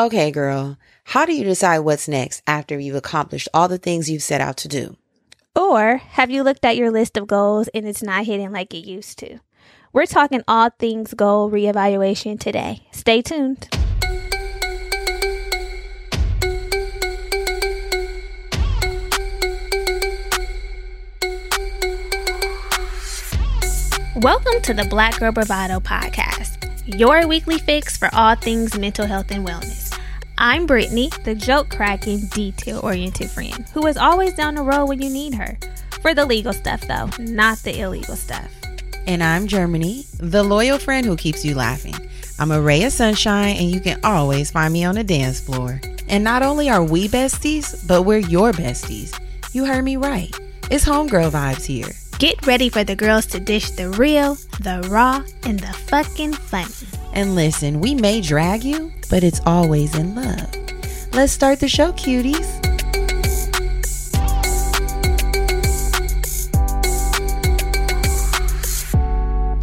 Okay, girl, how do you decide what's next after you've accomplished all the things you've set out to do? Or have you looked at your list of goals and it's not hitting like it used to? We're talking all things goal reevaluation today. Stay tuned. Welcome to the Black Girl Bravado Podcast, your weekly fix for all things mental health and wellness. I'm Brittany, the joke-cracking, detail-oriented friend who is always down the road when you need her. For the legal stuff, though, not the illegal stuff. And I'm Germany, the loyal friend who keeps you laughing. I'm a ray of sunshine, and you can always find me on the dance floor. And not only are we besties, but we're your besties. You heard me right. It's homegirl vibes here. Get ready for the girls to dish the real, the raw, and the fucking funny. And listen, we may drag you, but it's always in love. Let's start the show, cuties.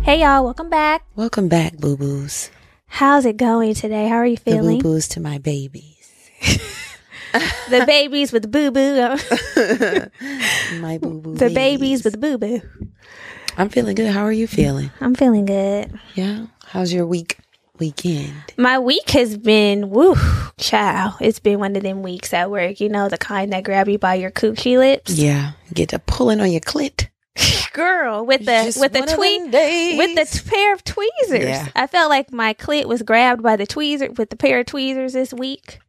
Hey, y'all. Welcome back. Welcome back, boo-boos. How's it going today? How are you feeling? The boo-boos to my babies. The babies with boo-boo. My boo-boo. The babies with boo-boo. I'm feeling good. How are you feeling? I'm feeling good. Yeah. How's your weekend? My week has been, child. It's been one of them weeks at work. You know, the kind that grab you by your coochie lips. Yeah. Get to pulling on your clit. Girl, with the pair of tweezers. Yeah. I felt like my clit was grabbed by the tweezer with the pair of tweezers this week.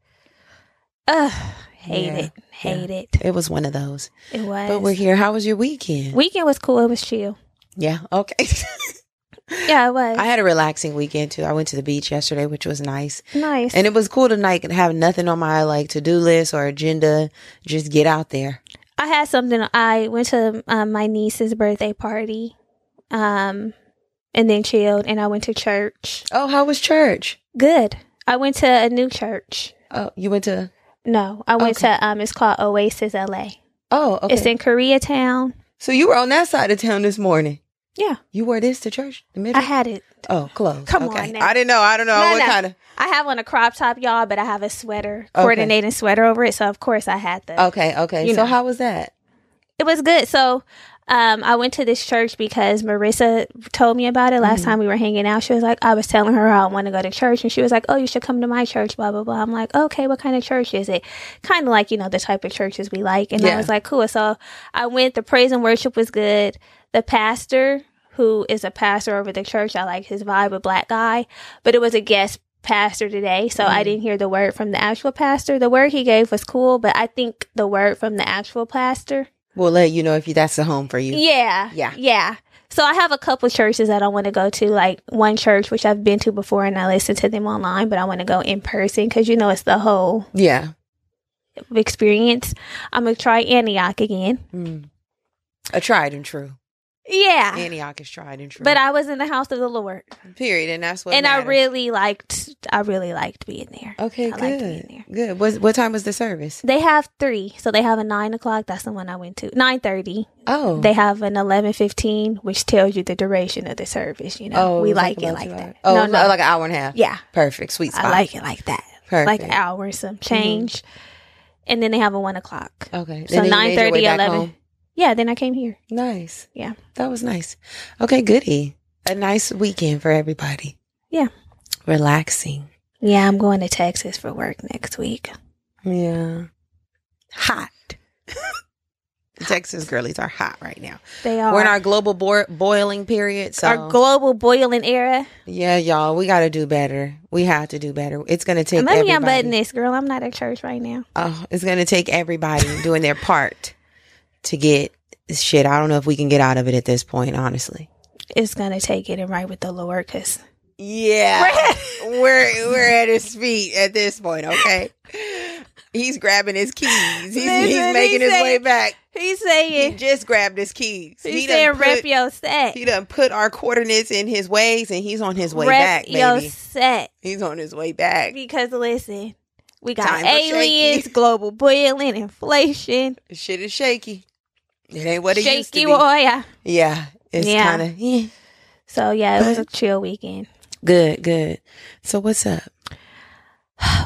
Hate it. It was one of those. It was. But we're here. How was your weekend? Weekend was cool. It was chill. Yeah. Okay. Yeah, it was. I had a relaxing weekend too. I went to the beach yesterday, which was nice. Nice. And it was cool to like have nothing on my like to-do list or agenda. Just get out there. I had something. I went to my niece's birthday party, and then chilled. And I went to church. Oh, how was church? Good. I went to a new church. Oh, you went to? No, I went to. It's called Oasis, LA. Oh, okay. It's in Koreatown. So you were on that side of town this morning. Yeah. You wore this to church? The middle? I had it. Oh, clothes. Come on now. I didn't know. I don't know. What kind of? I have on a crop top, y'all, but I have a sweater, coordinating sweater over it. So, of course, I had the. Okay. So, how was that? It was good. So, I went to this church because Marissa told me about it last time we were hanging out. She was like, I was telling her I want to go to church. And she was like, oh, you should come to my church, blah, blah, blah. I'm like, okay, what kind of church is it? Kind of like, you know, the type of churches we like. And I was like, cool. So, I went. The praise and worship was good. The pastor, who is a pastor over the church, I like his vibe, a black guy, but it was a guest pastor today, so I didn't hear the word from the actual pastor. The word he gave was cool, but I think the word from the actual pastor will let you know if that's a home for you. Yeah. So I have a couple churches that I want to go to, like one church, which I've been to before, and I listen to them online, but I want to go in person because, you know, it's the whole experience. I'm going to try Antioch again. A tried and true. Yeah. Antioch is tried and true. But I was in the house of the Lord. Period. And that's what matters. I really liked being there. Okay, good. I liked being there. Good. What time was the service? They have 3. So they have a 9 o'clock. That's the one I went to. 9:30. Oh. They have an 11:15, which tells you the duration of the service. You know, we like it like that. Oh, no. Like an hour and a half. Yeah. Perfect. Sweet spot. I like it like that. Perfect. Like an hour or some change. And then they have a 1 o'clock. Okay. So 9:30, 11. Yeah, then I came here. Nice. Yeah. That was nice. Okay, goody. A nice weekend for everybody. Yeah. Relaxing. Yeah, I'm going to Texas for work next week. Yeah. Hot. Texas girlies are hot right now. They are. We're in our global boiling period. So. Our global boiling era. Yeah, y'all. We got to do better. We have to do better. It's going to take everybody. Maybe I'm butting this, girl. I'm not at church right now. Oh, it's going to take everybody doing their part. To get shit, I don't know if we can get out of it at this point, honestly. It's gonna take it and right with the Lord, cause we're at his feet at this point. Okay, he's grabbing his keys. He's making his way back. He's saying he just grabbed his keys. He's saying rep your set. He done put our coordinates in his ways, and he's on his way back. Rep your set. He's on his way back because listen, we got aliens, global boiling, inflation. Shit is shaky. It ain't what it used to be. Shaky warrior. Yeah. It's kind of... Yeah. So, it was a chill weekend. Good. So, what's up?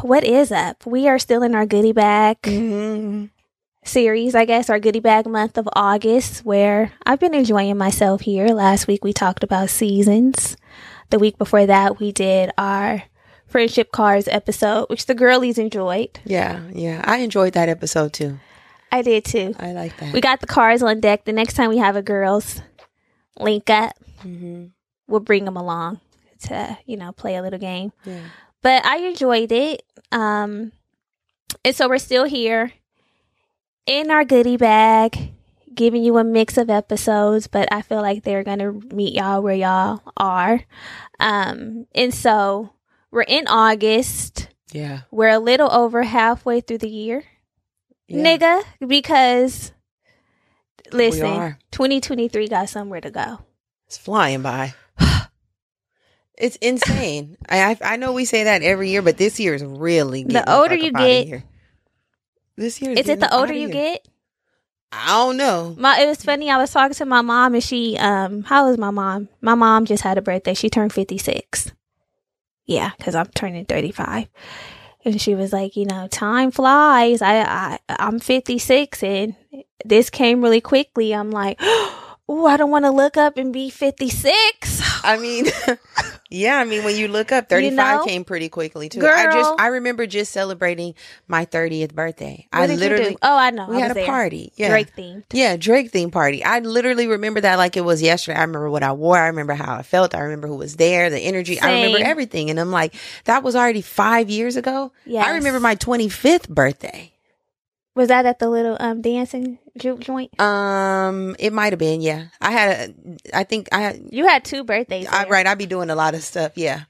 what is up? We are still in our goodie bag series, I guess, our goodie bag month of August, where I've been enjoying myself here. Last week, we talked about seasons. The week before that, we did our friendship cards episode, which the girlies enjoyed. Yeah. I enjoyed that episode, too. I did, too. I like that. We got the cards on deck. The next time we have a girls link up, we'll bring them along to, you know, play a little game. Yeah. But I enjoyed it. And so we're still here in our goodie bag, giving you a mix of episodes, but I feel like they're going to meet y'all where y'all are. And so we're in August. Yeah. We're a little over halfway through the year, nigga, because, listen, 2023 got somewhere to go. It's flying by. It's insane. I know we say that every year, but this year is really getting the older you get. This year is it the older you get? I don't know. It was funny. I was talking to my mom, and she how is my mom? My mom just had a birthday. She turned 56. Yeah, because I'm turning 35, and she was like, you know, time flies. I'm 56, and this came really quickly. I'm like, ooh, I don't want to look up and be 56. I mean, yeah, I mean, when you look up, 35 came pretty quickly, too. Girl, I remember just celebrating my 30th birthday. We had a party. Yeah. Drake themed. Yeah, Drake themed party. I literally remember that like it was yesterday. I remember what I wore. I remember how I felt. I remember who was there, the energy. Same. I remember everything. And I'm like, that was already 5 years ago. Yes. I remember my 25th birthday. Was that at the little dancing juke joint? It might have been. Yeah, You had two birthdays. Right, I be doing a lot of stuff. Yeah,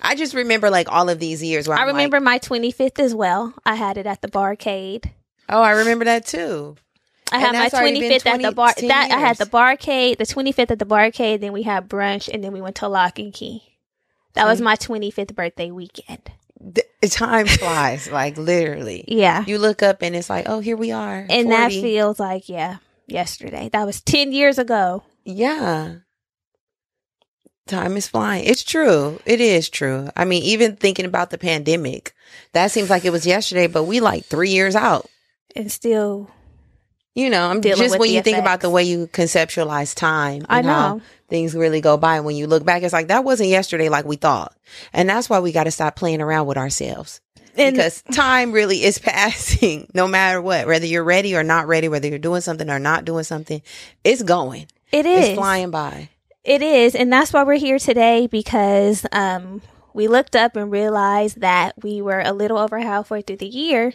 I just remember like all of these years. I remember my 25th as well. I had it at the barcade. Oh, I remember that too. I had my 25th at the bar. I had the barcade, the 25th at the barcade. Then we had brunch, and then we went to Lock and Key. That was my 25th birthday weekend. Time flies, like literally. Yeah. You look up and it's like, oh, here we are. And 40. That feels like, yesterday. That was 10 years ago. Yeah. Time is flying. It's true. It is true. I mean, even thinking about the pandemic, that seems like it was yesterday, but we like 3 years out. And still. You know, I'm just when you think about the way you conceptualize time and how things really go by. And when you look back, it's like that wasn't yesterday like we thought. And that's why we got to stop playing around with ourselves, because time really is passing no matter what, whether you're ready or not ready, whether you're doing something or not doing something. It's going. It is. It's flying by. It is. And that's why we're here today, because we looked up and realized that we were a little over halfway through the year.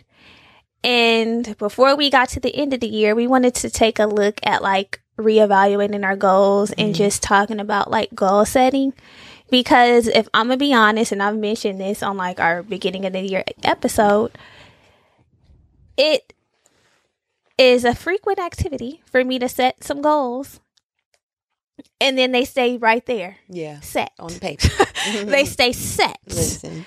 And before we got to the end of the year, we wanted to take a look at like reevaluating our goals and just talking about like goal setting. Because if I'm going to be honest, and I've mentioned this on like our beginning of the year episode, it is a frequent activity for me to set some goals. And then they stay right there. Yeah. Set. On the paper. They stay set. Listen.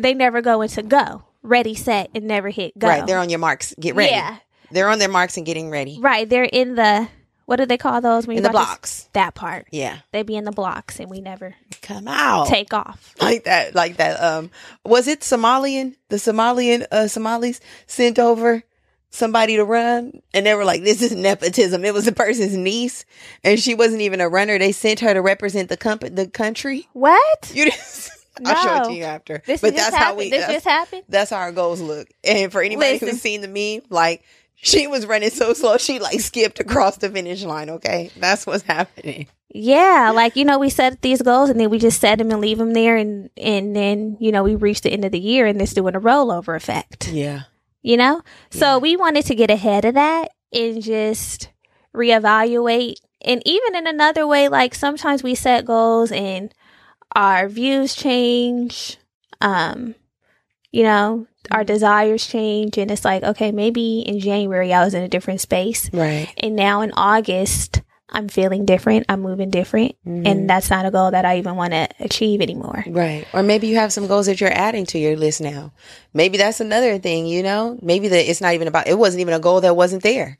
They never go into go. Ready, set, and never hit go. Right, they're on your marks. Get ready. Yeah. They're on their marks and getting ready. Right, they're in the, what do they call those? When in the blocks. That part. Yeah. They be in the blocks and we never come out. Take off. Like that. Was it Somalian? The Somalis sent over somebody to run, and they were like, this is nepotism. It was the person's niece, and she wasn't even a runner. They sent her to represent the country. What? You just... No. I'll show it to you after. That's how our goals look. And for anybody who's seen the meme, like she was running so slow, she like skipped across the finish line. Okay, that's what's happening. Yeah, like you know, we set these goals and then we just set them and leave them there, and then you know we reach the end of the year and it's doing a rollover effect. Yeah, you know. So we wanted to get ahead of that and just reevaluate, and even in another way, like sometimes we set goals and our views change, you know, our desires change. And it's like, okay, maybe in January I was in a different space. Right. And now in August, I'm feeling different. I'm moving different. Mm-hmm. And that's not a goal that I even want to achieve anymore. Right. Or maybe you have some goals that you're adding to your list now. Maybe that's another thing, you know, maybe that it's not even about, it wasn't even a goal that wasn't there.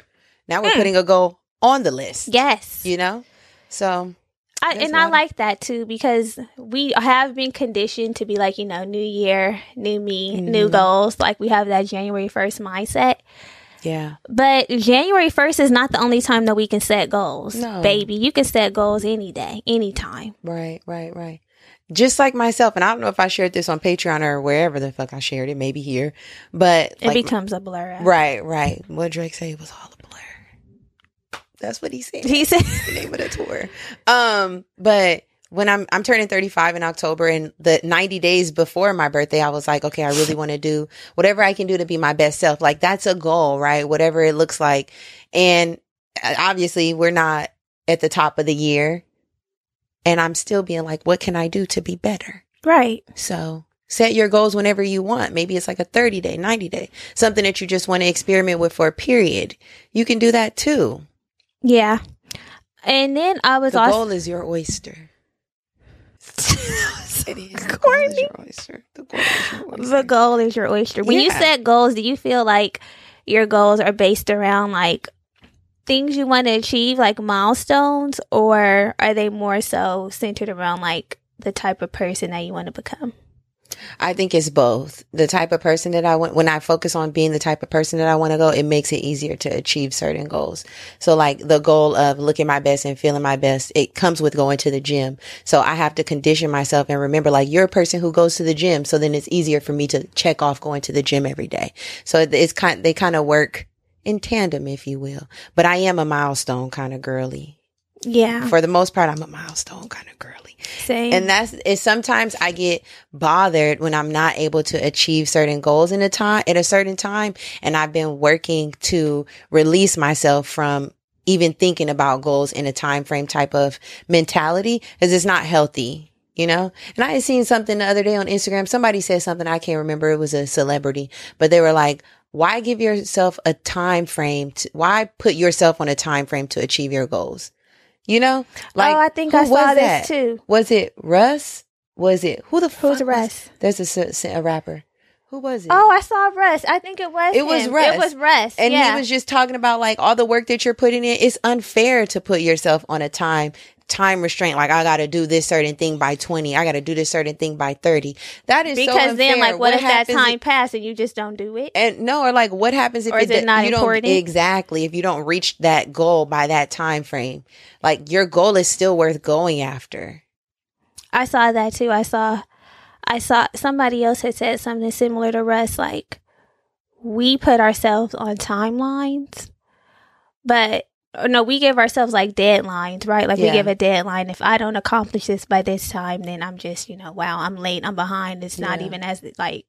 Now we're putting a goal on the list. Yes. You know, so. I like that too, because we have been conditioned to be like, you know, new year, new me, new goals. Like we have that January 1st mindset. Yeah. But January 1st is not the only time that we can set goals. No. Baby, you can set goals any day, anytime. Right. Just like myself, and I don't know if I shared this on Patreon or wherever the fuck I shared it, maybe here, but it like, becomes a blur. Right. What Drake said was all a blur. That's what he said. He said the name of the tour. But when I'm turning 35 in October, and the 90 days before my birthday, I was like, okay, I really want to do whatever I can do to be my best self. Like that's a goal, right? Whatever it looks like. And obviously we're not at the top of the year. And I'm still being like, what can I do to be better? Right. So set your goals whenever you want. Maybe it's like a 30-day, 90-day, something that you just want to experiment with for a period. You can do that too. Yeah. And then I was also... The goal is your oyster. It is. The goal is your oyster. When you set goals, do you feel like your goals are based around like... things you want to achieve, like milestones, or are they more so centered around like the type of person that you want to become? I think it's both. The type of person that I want, when I focus on being the type of person that I want to go, it makes it easier to achieve certain goals. So like the goal of looking my best and feeling my best, it comes with going to the gym. So I have to condition myself and remember, like, you're a person who goes to the gym. So then it's easier for me to check off going to the gym every day. So it's they kind of work in tandem, if you will. But I am a milestone kind of girly. Yeah. For the most part, I'm a milestone kind of girly. Same. And sometimes I get bothered when I'm not able to achieve certain goals in a certain time. And I've been working to release myself from even thinking about goals in a time frame type of mentality, because it's not healthy. You know, and I had seen something the other day on Instagram. Somebody said something, I can't remember. It was a celebrity, but they were like, why give yourself a time frame? Why put yourself on a time frame to achieve your goals? You know, like, oh, I think I saw this too. Was it Russ? Was it who's Russ? There's a rapper. Who was it? Oh, I saw Russ. I think it was him. It was Russ. And yeah. He was just talking about like all the work that you're putting in. It's unfair to put yourself on a time restraint, like I gotta do this certain thing by 20, I gotta do this certain thing by 30. That is because so unfair. Then like what if that time passes and you just don't do it? And no, or like what happens if it's not important? Exactly. If you don't reach that goal by that time frame, like your goal is still worth going after. I saw that too. I saw somebody else had said something similar to Russ, like we put ourselves on timelines, but no, we give ourselves like deadlines, right? Like we give a deadline. If I don't accomplish this by this time, then I'm just, you know, wow, I'm late, I'm behind. It's not even as like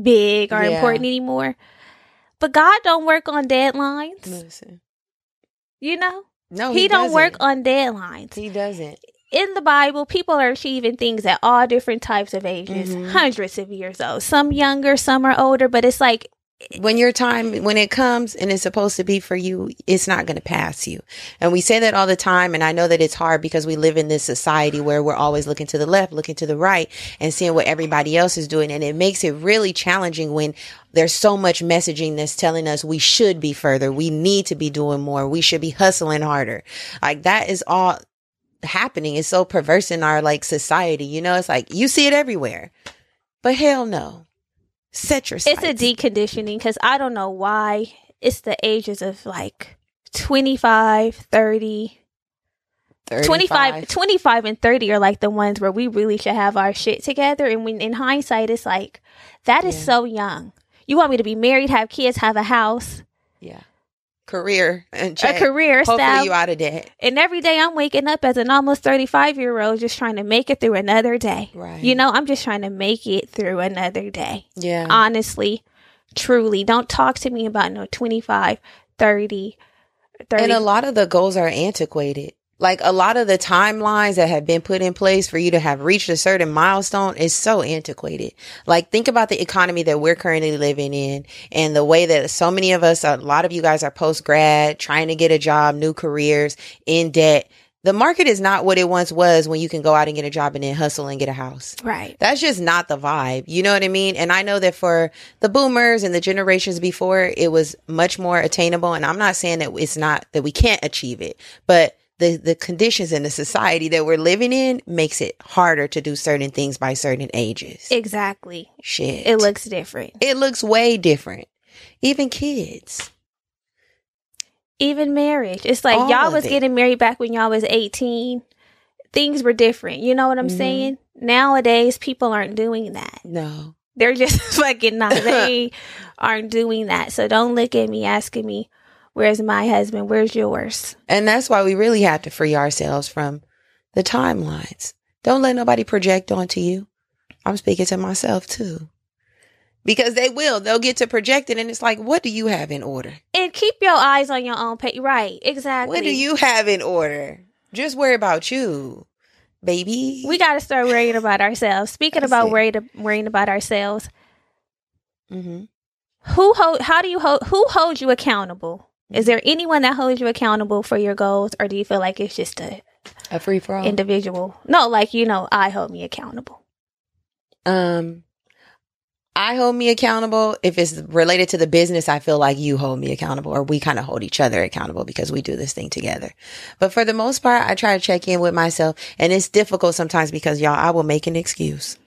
big or important anymore. But God don't work on deadlines. Listen. You know? No, he don't work on deadlines. He doesn't. In the Bible, people are achieving things at all different types of ages, hundreds of years old. Some younger, some are older, but it's like, when it comes and it's supposed to be for you, it's not going to pass you. And we say that all the time. And I know that it's hard because we live in this society where we're always looking to the left, looking to the right, and seeing what everybody else is doing. And it makes it really challenging when there's so much messaging that's telling us we should be further. We need to be doing more. We should be hustling harder. Like that is all happening. It's so perverse in our like society. You know, it's like you see it everywhere, but hell no. Set your sights. It's a deconditioning, because I don't know why it's the ages of like 25, 30, 25 and 30 are like the ones where we really should have our shit together. And when in hindsight, it's like, that is so young. You want me to be married, have kids, have a house. Yeah. Career and check. A career. Hopefully you out of debt. And every day I'm waking up as an almost 35-year-old, just trying to make it through another day. Right. You know, I'm just trying to make it through another day. Yeah. Honestly, truly, don't talk to me about no 25, 30. And a lot of the goals are antiquated. Like a lot of the timelines that have been put in place for you to have reached a certain milestone is so antiquated. Like think about the economy that we're currently living in, and the way that so many of us, a lot of you guys are post-grad, trying to get a job, new careers, in debt. The market is not what it once was when you can go out and get a job and then hustle and get a house. Right. That's just not the vibe. You know what I mean? And I know that for the boomers and the generations before, it was much more attainable. And I'm not saying that it's not that we can't achieve it, but the conditions in the society that we're living in makes it harder to do certain things by certain ages. Exactly. Shit. It looks different. It looks way different. Even kids. Even marriage. It's like y'all was getting married back when y'all was 18. Things were different. You know what I'm saying? Nowadays, people aren't doing that. No. They're just fucking not. They aren't doing that. So don't look at me asking me, where's my husband? Where's yours? And that's why we really have to free ourselves from the timelines. Don't let nobody project onto you. I'm speaking to myself too. Because they will. They'll get to project it. And it's like, what do you have in order? And keep your eyes on your own page. Right. Exactly. What do you have in order? Just worry about you, baby. We got to start worrying about ourselves. Speaking about worrying about ourselves. Mm-hmm. Who holds you accountable? Is there anyone that holds you accountable for your goals? Or do you feel like it's just a free for all individual? No, like, you know, I hold me accountable. I hold me accountable. If it's related to the business, I feel like you hold me accountable, or we kind of hold each other accountable because we do this thing together. But for the most part, I try to check in with myself, and it's difficult sometimes because, y'all, I will make an excuse.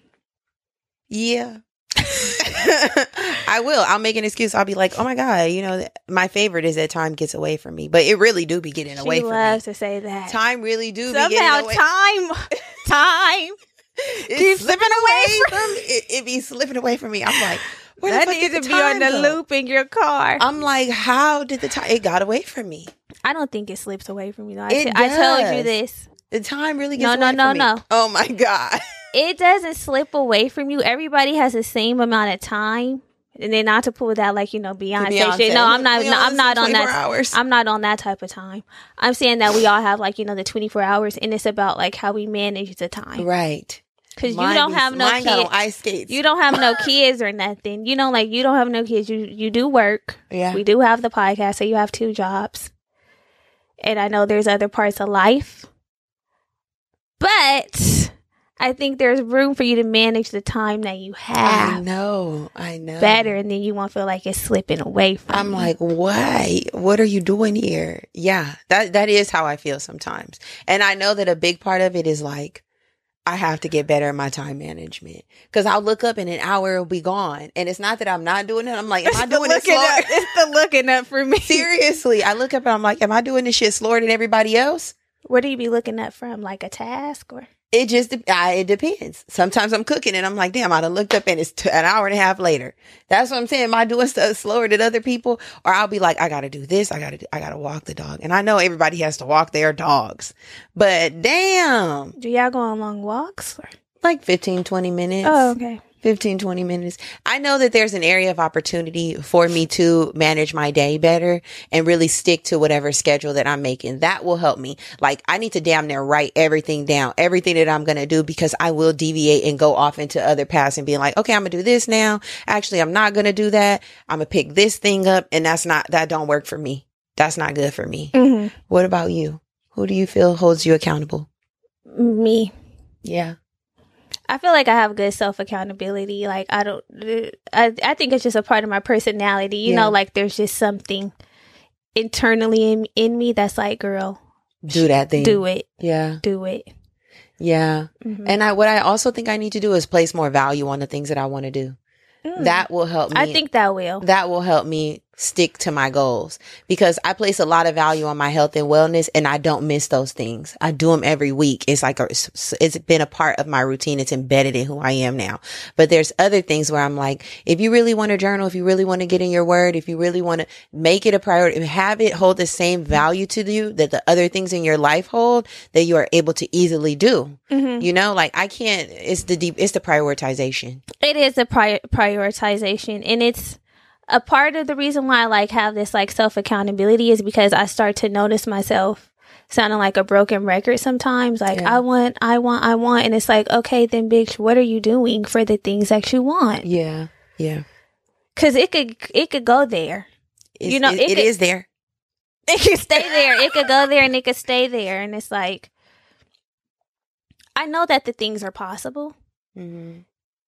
Yeah. I will. I'll make an excuse. I'll be like, oh my God, you know, my favorite is that time gets away from me, but it really do be getting away from me. She loves to say that. Time really do somehow be getting away. Somehow time. It's slipping away from me. I'm like, where the fuck did the time go? That needs to be on the loop in your car. I'm like, how did the time? It got away from me. I don't think it slips away from you. No, I told you this. The time really gets away from me. No. Oh my God. It doesn't slip away from you. Everybody has the same amount of time. And then not to pull that, like, you know, Beyonce shit. No, I'm not on that. Hours. I'm not on that type of time. I'm saying that we all have, like, you know, the 24 hours, and it's about like how we manage the time. Right. Because you don't have no kids. Got on ice skates. You don't have no kids or nothing. You know, like, you don't have no kids. You do work. Yeah. We do have the podcast, so you have two jobs. And I know there's other parts of life. But I think there's room for you to manage the time that you have. I know. Better, and then you won't feel like it's slipping away from you. I'm like, why? What are you doing here? Yeah, that is how I feel sometimes. And I know that a big part of it is like, I have to get better at my time management, because I'll look up and an hour will be gone. And it's not that I'm not doing it. I'm like, am I doing it slower? It's the looking up for me. Seriously. I look up and I'm like, am I doing this shit slower than everybody else? Where do you be looking up from? Like a task or? It just, it depends. Sometimes I'm cooking and I'm like, damn, I done looked up and it's an hour and a half later. That's what I'm saying. Am I doing stuff slower than other people? Or I'll be like, I got to do this. I got to walk the dog. And I know everybody has to walk their dogs, but damn. Do y'all go on long walks? Or? Like 15, 20 minutes. Oh, okay. 15, 20 minutes. I know that there's an area of opportunity for me to manage my day better and really stick to whatever schedule that I'm making. That will help me. Like, I need to damn near write everything down, everything that I'm going to do, because I will deviate and go off into other paths and be like, okay, I'm going to do this now. Actually, I'm not going to do that. I'm going to pick this thing up. And that don't work for me. That's not good for me. Mm-hmm. What about you? Who do you feel holds you accountable? Me. Yeah. I feel like I have good self-accountability. Like, I think it's just a part of my personality. You know, like, there's just something internally in me that's like, girl, do that thing. Do it. Yeah. Do it. Yeah. Mm-hmm. And what I also think I need to do is place more value on the things that I want to do. That will help me. I think that will help me stick to my goals, because I place a lot of value on my health and wellness, and I don't miss those things. I do them every week. It's like it's been a part of my routine. It's embedded in who I am now. But there's other things where I'm like, if you really want to journal, if you really want to get in your word, if you really want to make it a priority, have it hold the same value to you that the other things in your life hold, that you are able to easily do. Mm-hmm. You know, like, I can't. It's the prioritization. It is a prioritization, and it's a part of the reason why I like have this like self accountability is because I start to notice myself sounding like a broken record sometimes. Like, I want, and it's like, okay, then bitch, what are you doing for the things that you want? Yeah, yeah. Because it could go there. You know, it is there. It could stay there. It could go there, and it could stay there. And it's like, I know that the things are possible. Mm-hmm.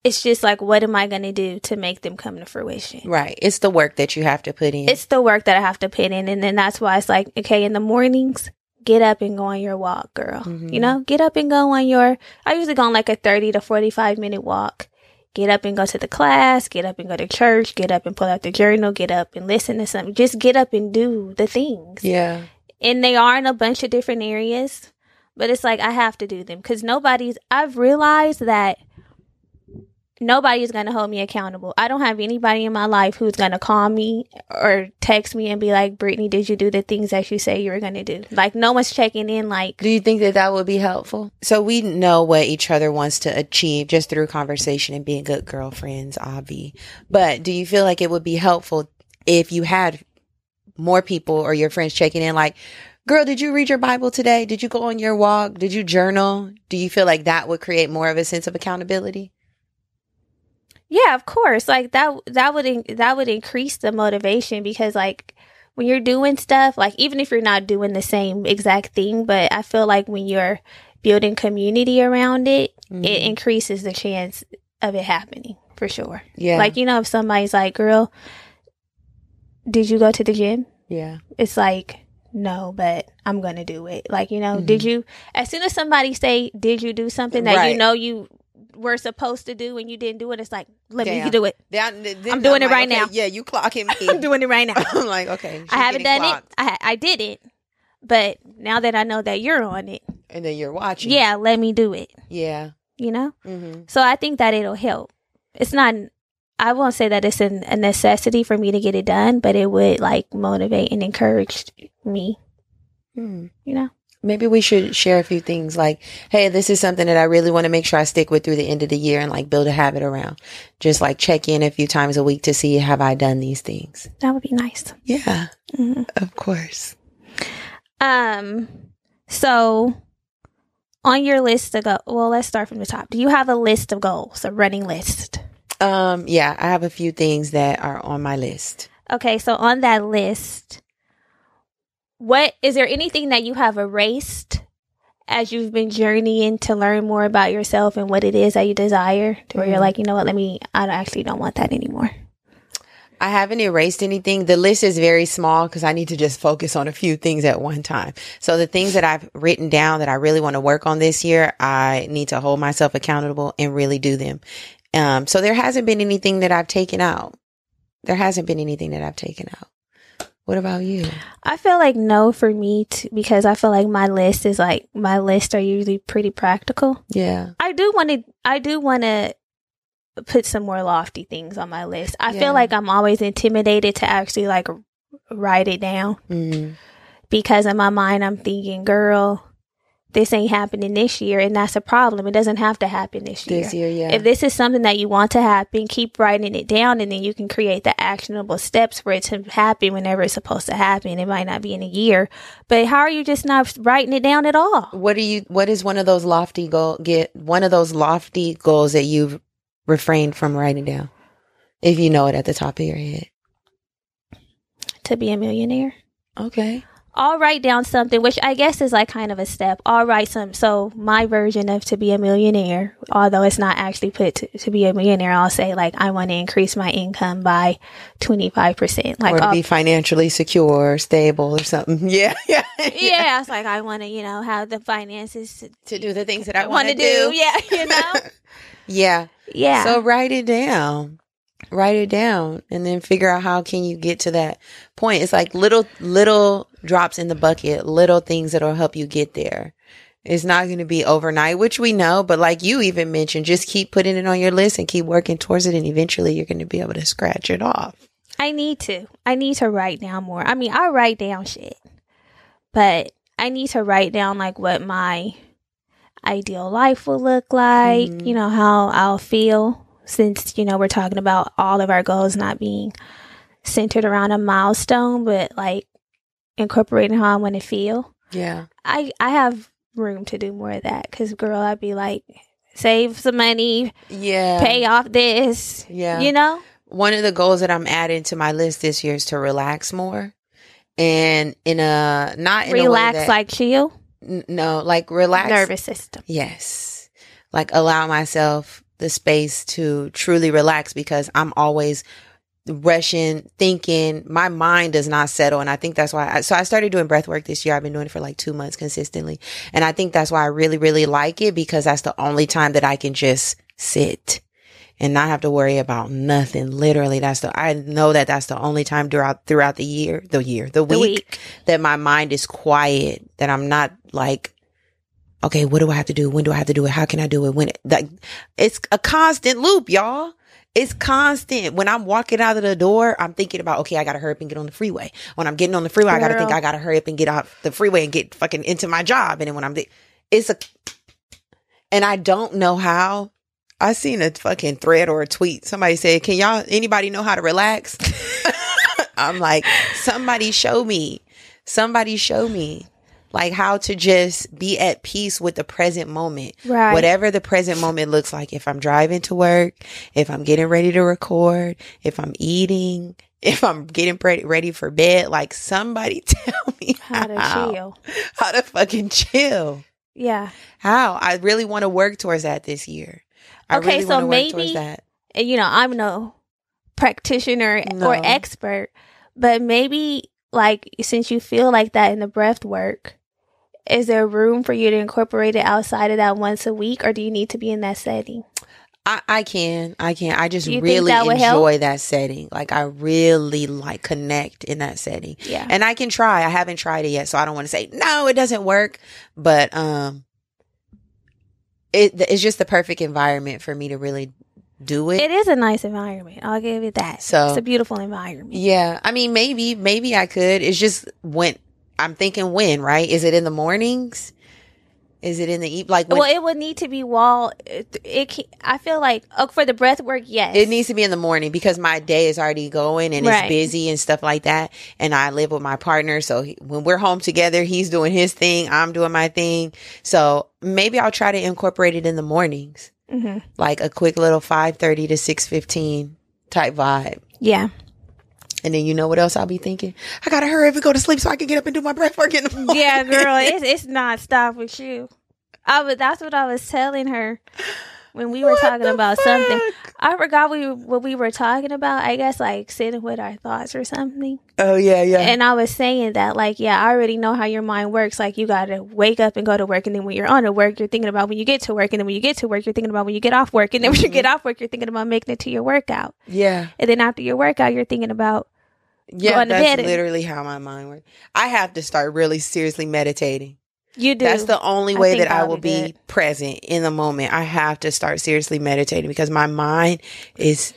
It's just like, what am I going to do to make them come to fruition? Right. It's the work that you have to put in. It's the work that I have to put in. And then that's why it's like, okay, in the mornings, get up and go on your walk, girl. Mm-hmm. You know, get up and go on your, I usually go on like a 30 to 45 minute walk. Get up and go to the class, get up and go to church, get up and pull out the journal, get up and listen to something. Just get up and do the things. Yeah. And they are in a bunch of different areas, but it's like I have to do them because I've realized that nobody's going to hold me accountable. I don't have anybody in my life who's going to call me or text me and be like, Brittany, did you do the things that you say you were going to do? Like, no one's checking in. Like, do you think that that would be helpful? So we know what each other wants to achieve just through conversation and being good girlfriends, obvi. But do you feel like it would be helpful if you had more people or your friends checking in like, girl, did you read your Bible today? Did you go on your walk? Did you journal? Do you feel like that would create more of a sense of accountability? Yeah, of course. Like that would increase the motivation because like when you're doing stuff, like even if you're not doing the same exact thing, but I feel like when you're building community around it, it increases the chance of it happening for sure. Yeah. Like, you know, if somebody's like, girl, did you go to the gym? Yeah. It's like, no, but I'm going to do it. Like, you know, did you, as soon as somebody say, did you do something that you know you were supposed to do and you didn't do it, it's like, let me do it. I'm doing it right now. Yeah, you clocking me. I'm doing it right now. I'm like, okay. I haven't done it. I did it. But now that I know that you're on it. And then you're watching. Yeah, let me do it. Yeah. You know? Mm-hmm. So I think that it'll help. It's not... I won't say that it's a necessity for me to get it done, but it would like motivate and encourage me, you know? Maybe we should share a few things like, hey, this is something that I really want to make sure I stick with through the end of the year and like build a habit around. Just like check in a few times a week to see, have I done these things? That would be nice. Yeah, of course. So on your list to go, well, let's start from the top. Do you have a list of goals, a running list? Yeah, I have a few things that are on my list. Okay, so on that list, what is there anything that you have erased as you've been journeying to learn more about yourself and what it is that you desire? Where you're like, you know what, I actually don't want that anymore. I haven't erased anything. The list is very small because I need to just focus on a few things at one time. So the things that I've written down that I really want to work on this year, I need to hold myself accountable and really do them. So there hasn't been anything that I've taken out. What about you? I feel like no for me too, because I feel like my lists are usually pretty practical. Yeah. I do want to put some more lofty things on my list. I feel like I'm always intimidated to actually like write it down because in my mind I'm thinking, girl, this ain't happening this year, and that's a problem. It doesn't have to happen this year. Yeah. If this is something that you want to happen, keep writing it down, and then you can create the actionable steps for it to happen whenever it's supposed to happen. It might not be in a year, but how are you just not writing it down at all? What is one of those lofty goals that you've refrained from writing down, if you know it at the top of your head? To be a millionaire. Okay. I'll write down something, which I guess is like kind of a step. I'll write some. So my version of to be a millionaire, although it's not actually put to be a millionaire, I'll say like, I want to increase my income by 25%. Like, or to be financially secure, or stable or something. Yeah. It's like, I want to, you know, have the finances to do the things that I want to do. Yeah. You know? Yeah. So write it down. And then figure out how can you get to that point. It's like little drops in the bucket, little things that'll help you get there. It's not going to be overnight, which we know, but like you even mentioned, just keep putting it on your list and keep working towards it. And eventually you're going to be able to scratch it off. I need to write down more. I mean, I write down shit, but I need to write down like what my ideal life will look like, you know, how I'll feel. Since, you know, we're talking about all of our goals not being centered around a milestone, but like incorporating how I want to feel. Yeah. I have room to do more of that because, girl, I'd be like, save some money. Yeah. Pay off this. Yeah. You know? One of the goals that I'm adding to my list this year is to relax more. And in a, not in relax, a way that, like chill? No, like relax. Nervous system. Yes. Like allow myself the space to truly relax because I'm always rushing, thinking. My mind does not settle. And I think that's why. I started doing breath work this year. I've been doing it for like 2 months consistently. And I think that's why I really, really like it, because that's the only time that I can just sit and not have to worry about nothing. Literally, I know that that's the only time throughout the week that my mind is quiet, that I'm not like, okay, what do I have to do? When do I have to do it? How can I do it? It's a constant loop, y'all. It's constant. When I'm walking out of the door, I'm thinking about, okay, I got to hurry up and get on the freeway. When I'm getting on the freeway, I got to think I got to hurry up and get off the freeway and get fucking into my job. And then when and I don't know how. I seen a fucking thread or a tweet. Somebody said, can anybody know how to relax? I'm like, somebody show me. Like how to just be at peace with the present moment. Right. Whatever the present moment looks like. If I'm driving to work, if I'm getting ready to record, if I'm eating, if I'm getting ready for bed, like somebody tell me how to chill. How to fucking chill. Yeah. How? I really want to work towards that this year. I'm no practitioner or expert, but maybe like since you feel like that in the breath work, is there room for you to incorporate it outside of that once a week, or do you need to be in that setting? I can. I just really enjoy that setting. Like I really like connect in that setting. Yeah. And I can try. I haven't tried it yet, so I don't want to say, no, it doesn't work. But it's just the perfect environment for me to really do it. It is a nice environment. I'll give you that. So it's a beautiful environment. Yeah. I mean, maybe I could. It's just when I'm thinking right? Is it in the mornings? Is it in the evening? Like, well, it would need to be I feel like for the breath work, yes. It needs to be in the morning because my day is already going and it's busy and stuff like that. And I live with my partner. So when we're home together, he's doing his thing. I'm doing my thing. So maybe I'll try to incorporate it in the mornings. Mm-hmm. Like a quick little 5:30 to 6:15 type vibe. Yeah. And then you know what else I'll be thinking? I got to hurry up and go to sleep so I can get up and do my breath work in the morning. Yeah, girl, it's nonstop with you. That's what I was telling her when we were talking about something. I forgot what we were talking about. I guess like sitting with our thoughts or something. Oh, yeah, yeah. And I was saying that like, yeah, I already know how your mind works. Like you got to wake up and go to work. And then when you're on to work, you're thinking about when you get to work. And then when you get to work, you're thinking about when you get off work. And then when you get off work, you're thinking about making it to your workout. Yeah. And then after your workout, you're thinking about going to bed. Yeah, that's literally how my mind works. I have to start really seriously meditating. You do. That's the only way that I will be present in the moment. I have to start seriously meditating because my mind is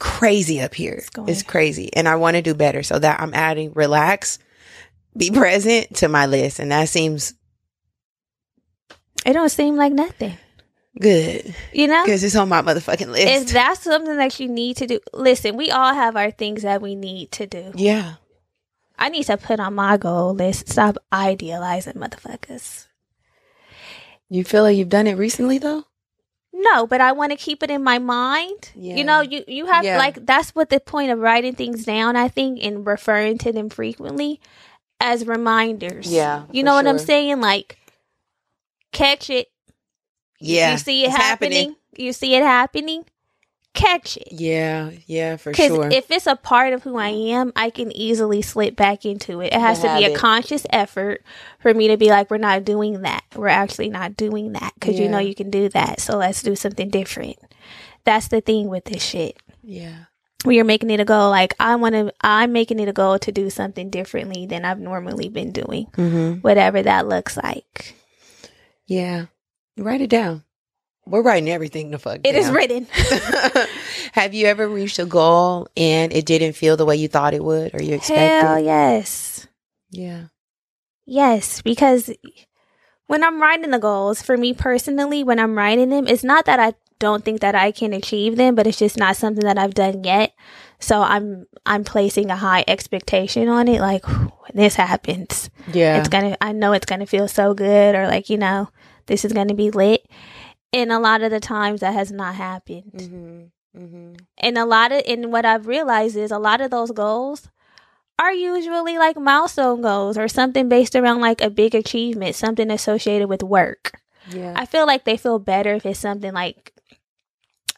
crazy up here. It's crazy. And I want to do better, so that I'm adding relax, be present to my list. And that seems. It don't seem like nothing. Good. You know? Because it's on my motherfucking list. If that's something that you need to do. Listen, we all have our things that we need to do. Yeah. I need to put on my goal list. Stop idealizing motherfuckers. You feel like you've done it recently, though? No, but I want to keep it in my mind. Yeah. You know, you have like, that's what the point of writing things down, I think, and referring to them frequently as reminders. Yeah. You know what I'm saying? Like, catch it. Yeah. You see it happening. Catch it. Yeah, for sure. Because if it's a part of who I am, I can easily slip back into it. It has to be a conscious effort for me to be like, we're not doing that. We're actually not doing that because you know you can do that. So let's do something different. That's the thing with this shit. Yeah. Where you're making it a goal. Like I'm making it a goal to do something differently than I've normally been doing. Mm-hmm. Whatever that looks like. Yeah. Write it down. We're writing everything the fuck down. It is written. Have you ever reached a goal and it didn't feel the way you thought it would or you expected? Hell yes. Yeah. Yes, because when I'm writing the goals, for me personally, when I'm writing them, it's not that I don't think that I can achieve them, but it's just not something that I've done yet. So I'm placing a high expectation on it. Like, when this happens, I know it's gonna feel so good, or like, you know, this is gonna be lit. And a lot of the times that has not happened. Mm-hmm. Mm-hmm. And what I've realized is a lot of those goals are usually like milestone goals or something based around like a big achievement, something associated with work. Yeah. I feel like they feel better if it's something like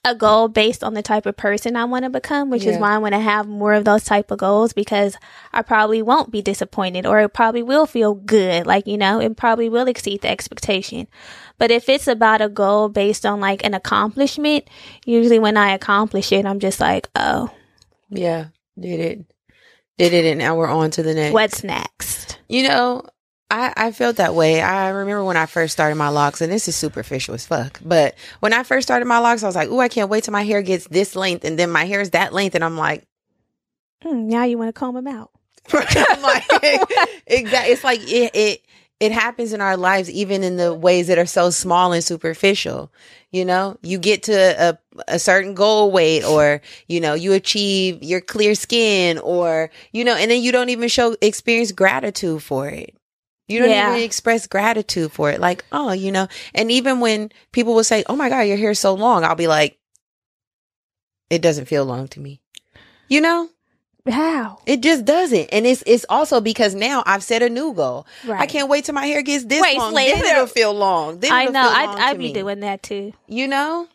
a goal based on the type of person I want to become, which is why I want to have more of those type of goals, because I probably won't be disappointed, or it probably will feel good. Like, you know, it probably will exceed the expectation. But if it's about a goal based on like an accomplishment, usually when I accomplish it, I'm just like, oh. Yeah, did it, and now we're on to the next. What's next? You know, I felt that way. I remember when I first started my locks, and this is superficial as fuck, but when I first started my locks, I was like, ooh, I can't wait till my hair gets this length, and then my hair is that length, and I'm like... now you want to comb them out. I'm like, exactly. It's like it happens in our lives, even in the ways that are so small and superficial. You know, you get to a certain goal weight, or, you know, you achieve your clear skin, or, you know, and then you don't even experience gratitude for it. You don't even express gratitude for it. Like, oh, you know, and even when people will say, oh my God, your hair's so long, I'll be like, it doesn't feel long to me. You know? How? It just doesn't. And it's also because now I've set a new goal. Right. I can't wait till my hair gets this long. Then it'll feel long. Then I know. I'd be doing that too. You know?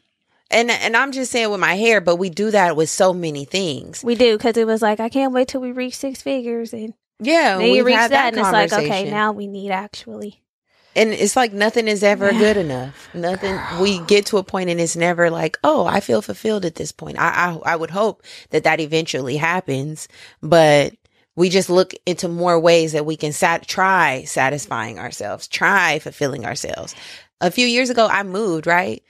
And I'm just saying with my hair, but we do that with so many things. We do, because it was like, I can't wait till we reach six figures and... Yeah, we reach that and it's like, okay, now we need actually. And it's like nothing is ever good enough. Nothing. Girl. We get to a point and it's never like, oh, I feel fulfilled at this point. I would hope that eventually happens, but we just look into more ways that we can try satisfying ourselves, try fulfilling ourselves. A few years ago, I moved, right?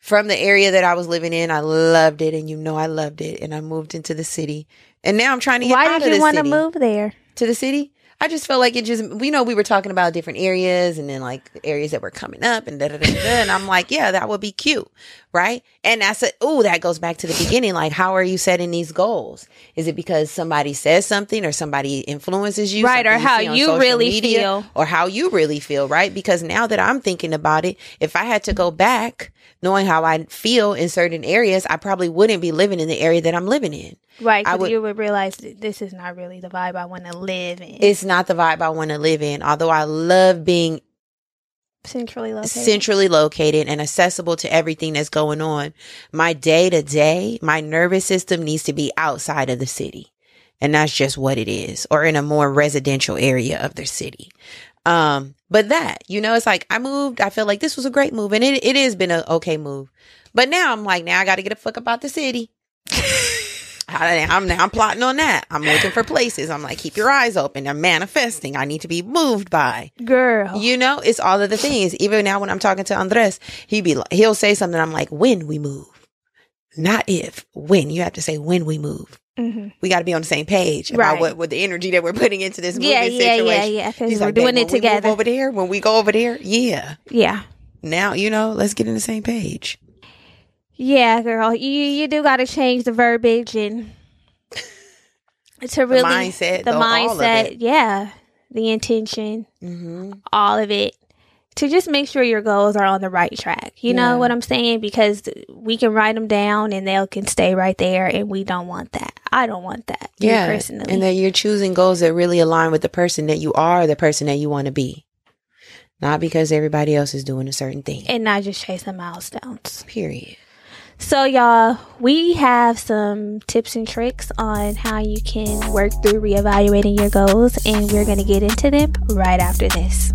From the area that I was living in, I loved it, and you know I loved it, and I moved into the city. And now I'm trying to get out of the city. Why did you want to move there? To the city? I just felt like it just, we know we were talking about different areas, and then like areas that were coming up and and I'm like, yeah, that would be cute, right? And I said, oh, that goes back to the beginning. Like, how are you setting these goals? Is it because somebody says something, or somebody influences you? Right, or how you really feel. Or how you really feel, right? Because now that I'm thinking about it, if I had to go back, knowing how I feel in certain areas, I probably wouldn't be living in the area that I'm living in. Right, because you would realize that this is not really the vibe I want to live in. It's not the vibe I want to live in, although I love being centrally located and accessible to everything that's going on. My day-to-day, my nervous system needs to be outside of the city, and that's just what it is, or in a more residential area of the city. But that, you know, it's like I moved. I feel like this was a great move, and it has been an okay move. But now I'm like, now I got to get a fuck about the city. I'm plotting on that. I'm looking for places. I'm like, keep your eyes open. I'm manifesting. I need to be moved by. Girl. You know, it's all of the things. Even now when I'm talking to Andres, he'll say something. I'm like, when we move. Not if, when. You have to say when we move. Mm-hmm. We got to be on the same page about what the energy that we're putting into this moving situation. Yeah. Because we're like, doing it together. When we go over there, yeah. Now, you know, let's get on the same page. Yeah, girl, you do got to change the verbiage and to really the mindset, the intention, all of it. To just make sure your goals are on the right track. You know what I'm saying? Because we can write them down and they can stay right there, and we don't want that. I don't want that. Yeah, personally. And that you're choosing goals that really align with the person that you are, the person that you want to be. Not because everybody else is doing a certain thing. And not just chasing milestones. Period. So, y'all, we have some tips and tricks on how you can work through reevaluating your goals, and we're going to get into them right after this.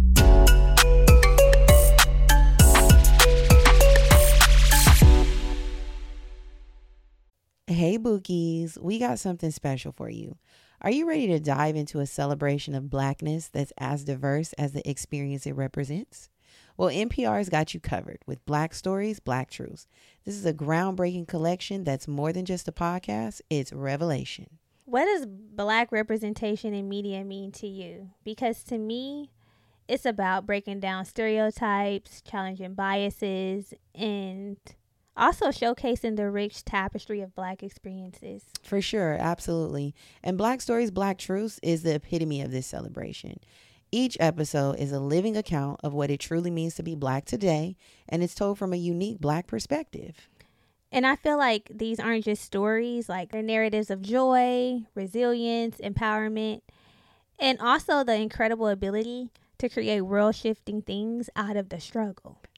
Hey, Bookies, we got something special for you. Are you ready to dive into a celebration of Blackness that's as diverse as the experience it represents? Well, NPR's got you covered with Black Stories, Black Truths. This is a groundbreaking collection that's more than just a podcast, it's revelation. What does Black representation in media mean to you? Because to me, it's about breaking down stereotypes, challenging biases, and also showcasing the rich tapestry of Black experiences. For sure, absolutely. And Black Stories, Black Truths is the epitome of this celebration. Each episode is a living account of what it truly means to be Black today, and it's told from a unique Black perspective. And I feel like these aren't just stories, like they're narratives of joy, resilience, empowerment, and also the incredible ability to create world-shifting things out of the struggle.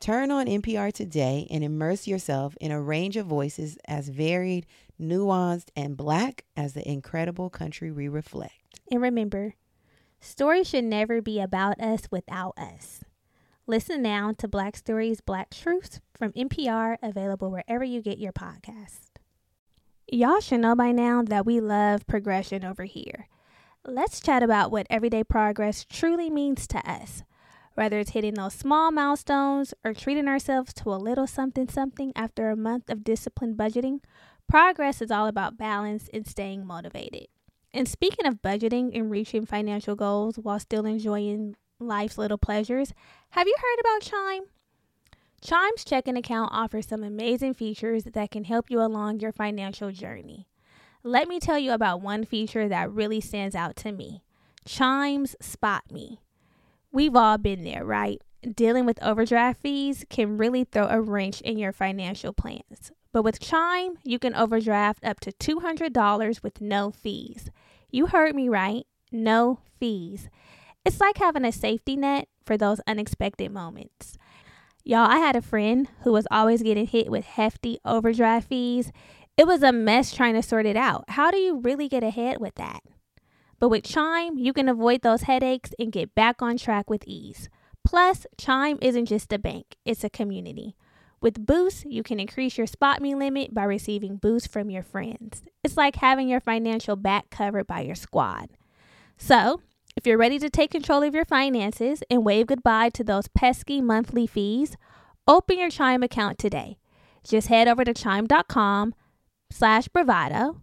Turn on NPR today and immerse yourself in a range of voices as varied, nuanced, and Black as the incredible country we reflect. And remember, stories should never be about us without us. Listen now to Black Stories, Black Truths from NPR, available wherever you get your podcast. Y'all should know by now that we love progression over here. Let's chat about what everyday progress truly means to us. Whether it's hitting those small milestones or treating ourselves to a little something-something after a month of disciplined budgeting, progress is all about balance and staying motivated. And speaking of budgeting and reaching financial goals while still enjoying life's little pleasures, have you heard about Chime? Chime's checking account offers some amazing features that can help you along your financial journey. Let me tell you about one feature that really stands out to me, Chime's Spot Me. We've all been there, right? Dealing with overdraft fees can really throw a wrench in your financial plans. But with Chime, you can overdraft up to $200 with no fees. You heard me right, no fees. It's like having a safety net for those unexpected moments. Y'all, I had a friend who was always getting hit with hefty overdraft fees. It was a mess trying to sort it out. How do you really get ahead with that? But with Chime, you can avoid those headaches and get back on track with ease. Plus, Chime isn't just a bank, it's a community. With Boost, you can increase your Spot Me limit by receiving Boost from your friends. It's like having your financial back covered by your squad. So, if you're ready to take control of your finances and wave goodbye to those pesky monthly fees, open your Chime account today. Just head over to chime.com/bravado.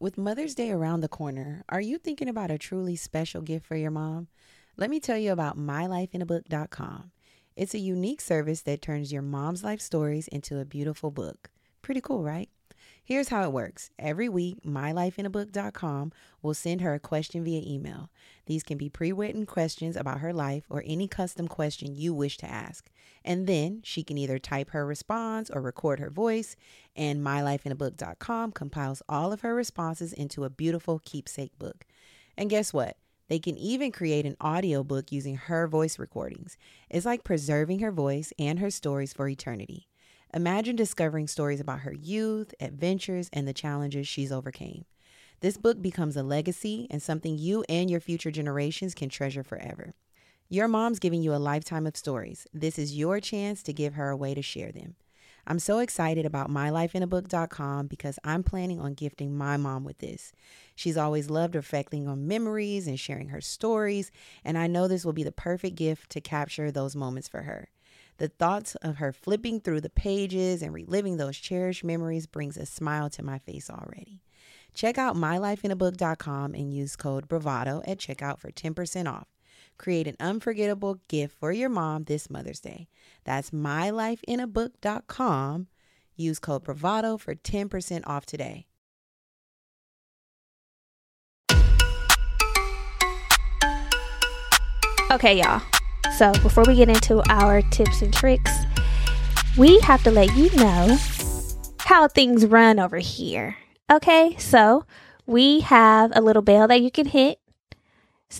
With Mother's Day around the corner, are you thinking about a truly special gift for your mom? Let me tell you about mylifeinabook.com. It's a unique service that turns your mom's life stories into a beautiful book. Pretty cool, right? Here's how it works. Every week, mylifeinabook.com will send her a question via email. These can be pre-written questions about her life or any custom question you wish to ask. And then she can either type her response or record her voice, and mylifeinabook.com compiles all of her responses into a beautiful keepsake book. And guess what? They can even create an audiobook using her voice recordings. It's like preserving her voice and her stories for eternity. Imagine discovering stories about her youth, adventures, and the challenges she's overcame. This book becomes a legacy and something you and your future generations can treasure forever. Your mom's giving you a lifetime of stories. This is your chance to give her a way to share them. I'm so excited about mylifeinabook.com because I'm planning on gifting my mom with this. She's always loved reflecting on memories and sharing her stories, and I know this will be the perfect gift to capture those moments for her. The thoughts of her flipping through the pages and reliving those cherished memories brings a smile to my face already. Check out mylifeinabook.com and use code BRAVADO at checkout for 10% off. Create an unforgettable gift for your mom this Mother's Day. That's mylifeinabook.com. Use code Bravado for 10% off today. Okay, y'all. So before we get into our tips and tricks, we have to let you know how things run over here. Okay, so we have a little bell that you can hit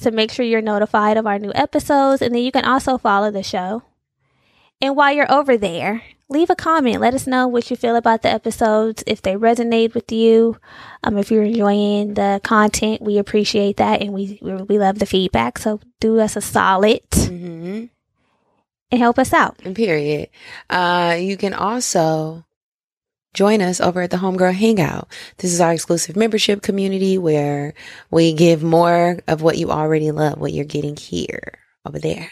to make sure you're notified of our new episodes. And then you can also follow the show. And while you're over there, leave a comment. Let us know what you feel about the episodes, if they resonate with you, if you're enjoying the content. We appreciate that, and we love the feedback. So do us a solid. Mm-hmm. And help us out. Period. You can also join us over at the Homegirl Hangout. This is our exclusive membership community where we give more of what you already love, what you're getting here over there.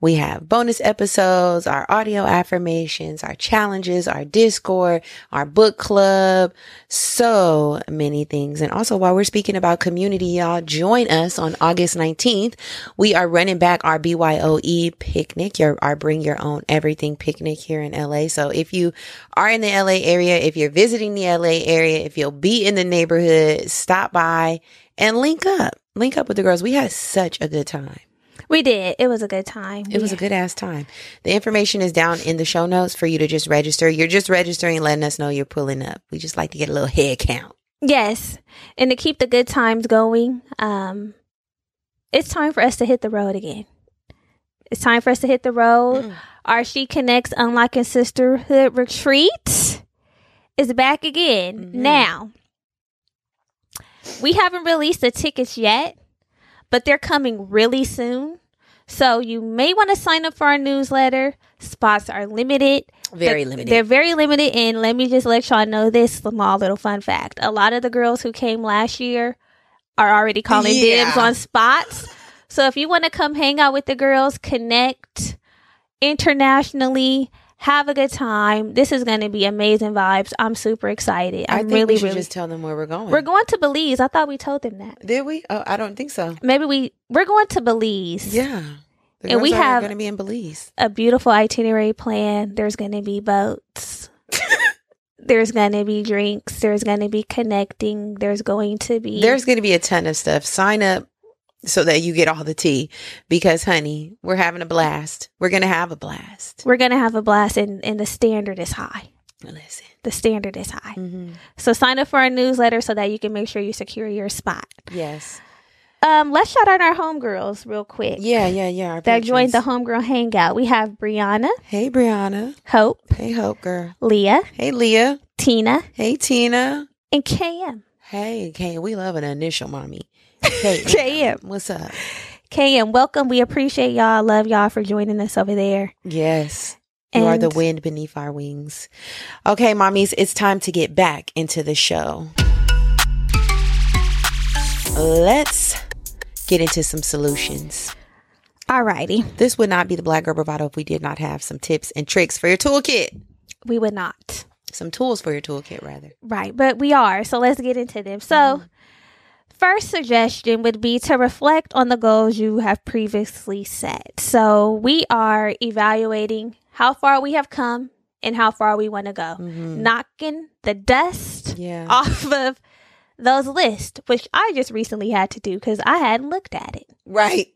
We have bonus episodes, our audio affirmations, our challenges, our Discord, our book club, so many things. And also, while we're speaking about community, y'all, join us on August 19th. We are running back our BYOE picnic, our Bring Your Own Everything picnic here in LA. So if you are in the LA area, if you're visiting the LA area, if you'll be in the neighborhood, stop by and link up with the girls. We had such a good time. We did. It was a good time. It was a good ass time. The information is down in the show notes for you to just register. You're just registering, letting us know you're pulling up. We just like to get a little head count. Yes. And to keep the good times going, it's time for us to hit the road again. It's time for us to hit the road. Mm. Our She Connects Unlocking Sisterhood Retreat is back again. Mm-hmm. Now, we haven't released the tickets yet, but they're coming really soon. So you may want to sign up for our newsletter. Spots are limited. Very limited. They're very limited. And let me just let y'all know this small little fun fact. A lot of the girls who came last year are already calling dibs on spots. So if you want to come hang out with the girls, connect internationally, have a good time. This is going to be amazing vibes. I'm super excited. I think really, we should really just tell them where we're going. We're going to Belize. I thought we told them that. Did we? Oh, I don't think so. Maybe we're going to Belize. Yeah. And we have going to be in Belize. A beautiful itinerary plan. There's going to be boats. There's going to be drinks. There's going to be connecting. There's going to be a ton of stuff. Sign up so that you get all the tea, because honey, we're having a blast. We're going to have a blast. We're going to have a blast, and the standard is high. Listen. The standard is high. Mm-hmm. So sign up for our newsletter so that you can make sure you secure your spot. Yes. Let's shout out our homegirls real quick. Yeah. Our that joined the Homegirl Hangout. We have Brianna. Hey, Brianna. Hope. Hey, Hope, girl. Leah. Hey, Leah. Tina. Hey, Tina. And KM. Hey, KM. We love an initial mommy. KM, what's up? KM, welcome. We appreciate y'all. Love y'all for joining us over there. Yes. You are the wind beneath our wings. Okay, mommies, it's time to get back into the show. Let's get into some solutions. Alrighty. This would not be the Black Girl Bravado if we did not have some tips and tricks for your toolkit. We would not. Some tools for your toolkit, rather. Right, but we are. So let's get into them. So... Mm-hmm. First suggestion would be to reflect on the goals you have previously set. So we are evaluating how far we have come and how far we want to go. Mm-hmm. Knocking the dust off of those lists, which I just recently had to do because I hadn't looked at it. Right.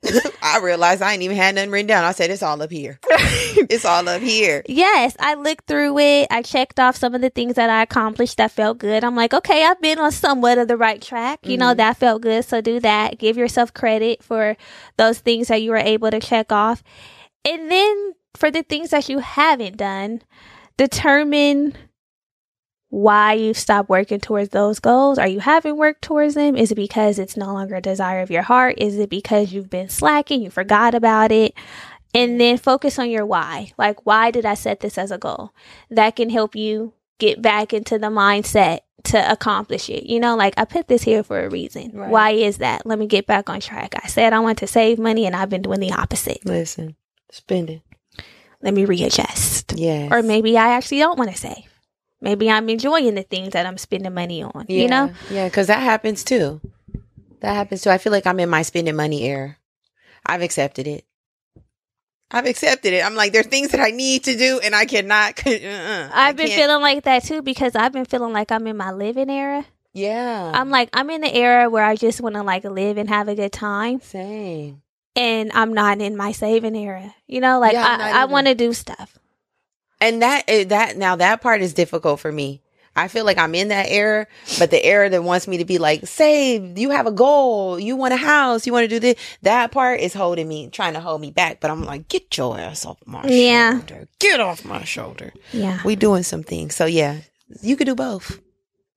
I realized I ain't even had nothing written down. I said, it's all up here. It's all up here. Yes. I looked through it. I checked off some of the things that I accomplished that felt good. I'm like, okay, I've been on somewhat of the right track. You know, that felt good. So do that. Give yourself credit for those things that you were able to check off. And then for the things that you haven't done, determine why you've stopped working towards those goals, or you haven't worked towards them. Is it because it's no longer a desire of your heart? Is it because you've been slacking, you forgot about it? And then focus on your why. Like, why did I set this as a goal? That can help you get back into the mindset to accomplish it. You know, like, I put this here for a reason. Right. Why is that? Let me get back on track. I said I want to save money, and I've been doing the opposite. Listen, spending. Let me readjust. Yes. Or maybe I actually don't want to save. Maybe I'm enjoying the things that I'm spending money on, you know? Yeah, because that happens too. I feel like I'm in my spending money era. I've accepted it. I've accepted it. I'm like, there are things that I need to do and I cannot. I've been feeling like that too, because I've been feeling like I'm in my living era. Yeah. I'm like, I'm in the era where I just want to like live and have a good time. Same. And I'm not in my saving era. You know, like I want to do stuff. And that part is difficult for me. I feel like I'm in that era, but the era that wants me to be like, save, you have a goal, you want a house, you want to do this. That part is holding me, trying to hold me back. But I'm like, get your ass off my shoulder. Get off my shoulder. Yeah. We doing some things. So yeah, you could do both.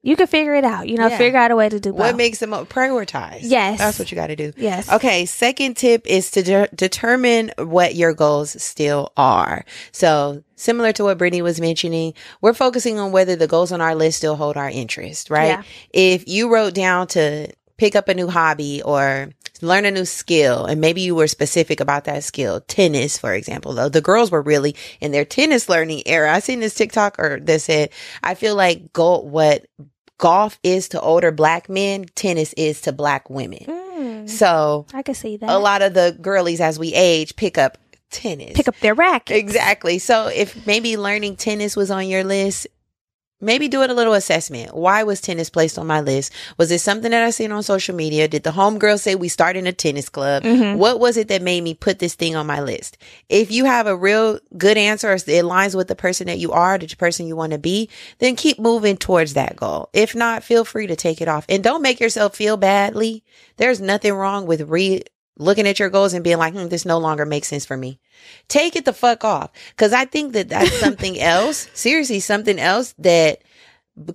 You can figure it out. You know, figure out a way to do both. What makes them prioritize? Yes. That's what you got to do. Yes. Okay. Second tip is to determine what your goals still are. So similar to what Brittany was mentioning, we're focusing on whether the goals on our list still hold our interest, right? Yeah. If you wrote down to pick up a new hobby or learn a new skill, and maybe you were specific about that skill, tennis, for example, though the girls were really in their tennis learning era. I seen this TikTok that said, I feel like what golf is to older black men, tennis is to black women. So I can see that a lot of the girlies as we age pick up tennis, pick up their racket. Exactly. So if maybe learning tennis was on your list, maybe do it a little assessment. Why was tennis placed on my list? Was it something that I seen on social media? Did the homegirl say we start in a tennis club? Mm-hmm. What was it that made me put this thing on my list? If you have a real good answer, or it aligns with the person that you are, the person you want to be, then keep moving towards that goal. If not, feel free to take it off. And don't make yourself feel badly. There's nothing wrong with looking at your goals and being like, this no longer makes sense for me. Take it the fuck off. Because I think that's something else. Seriously, something else that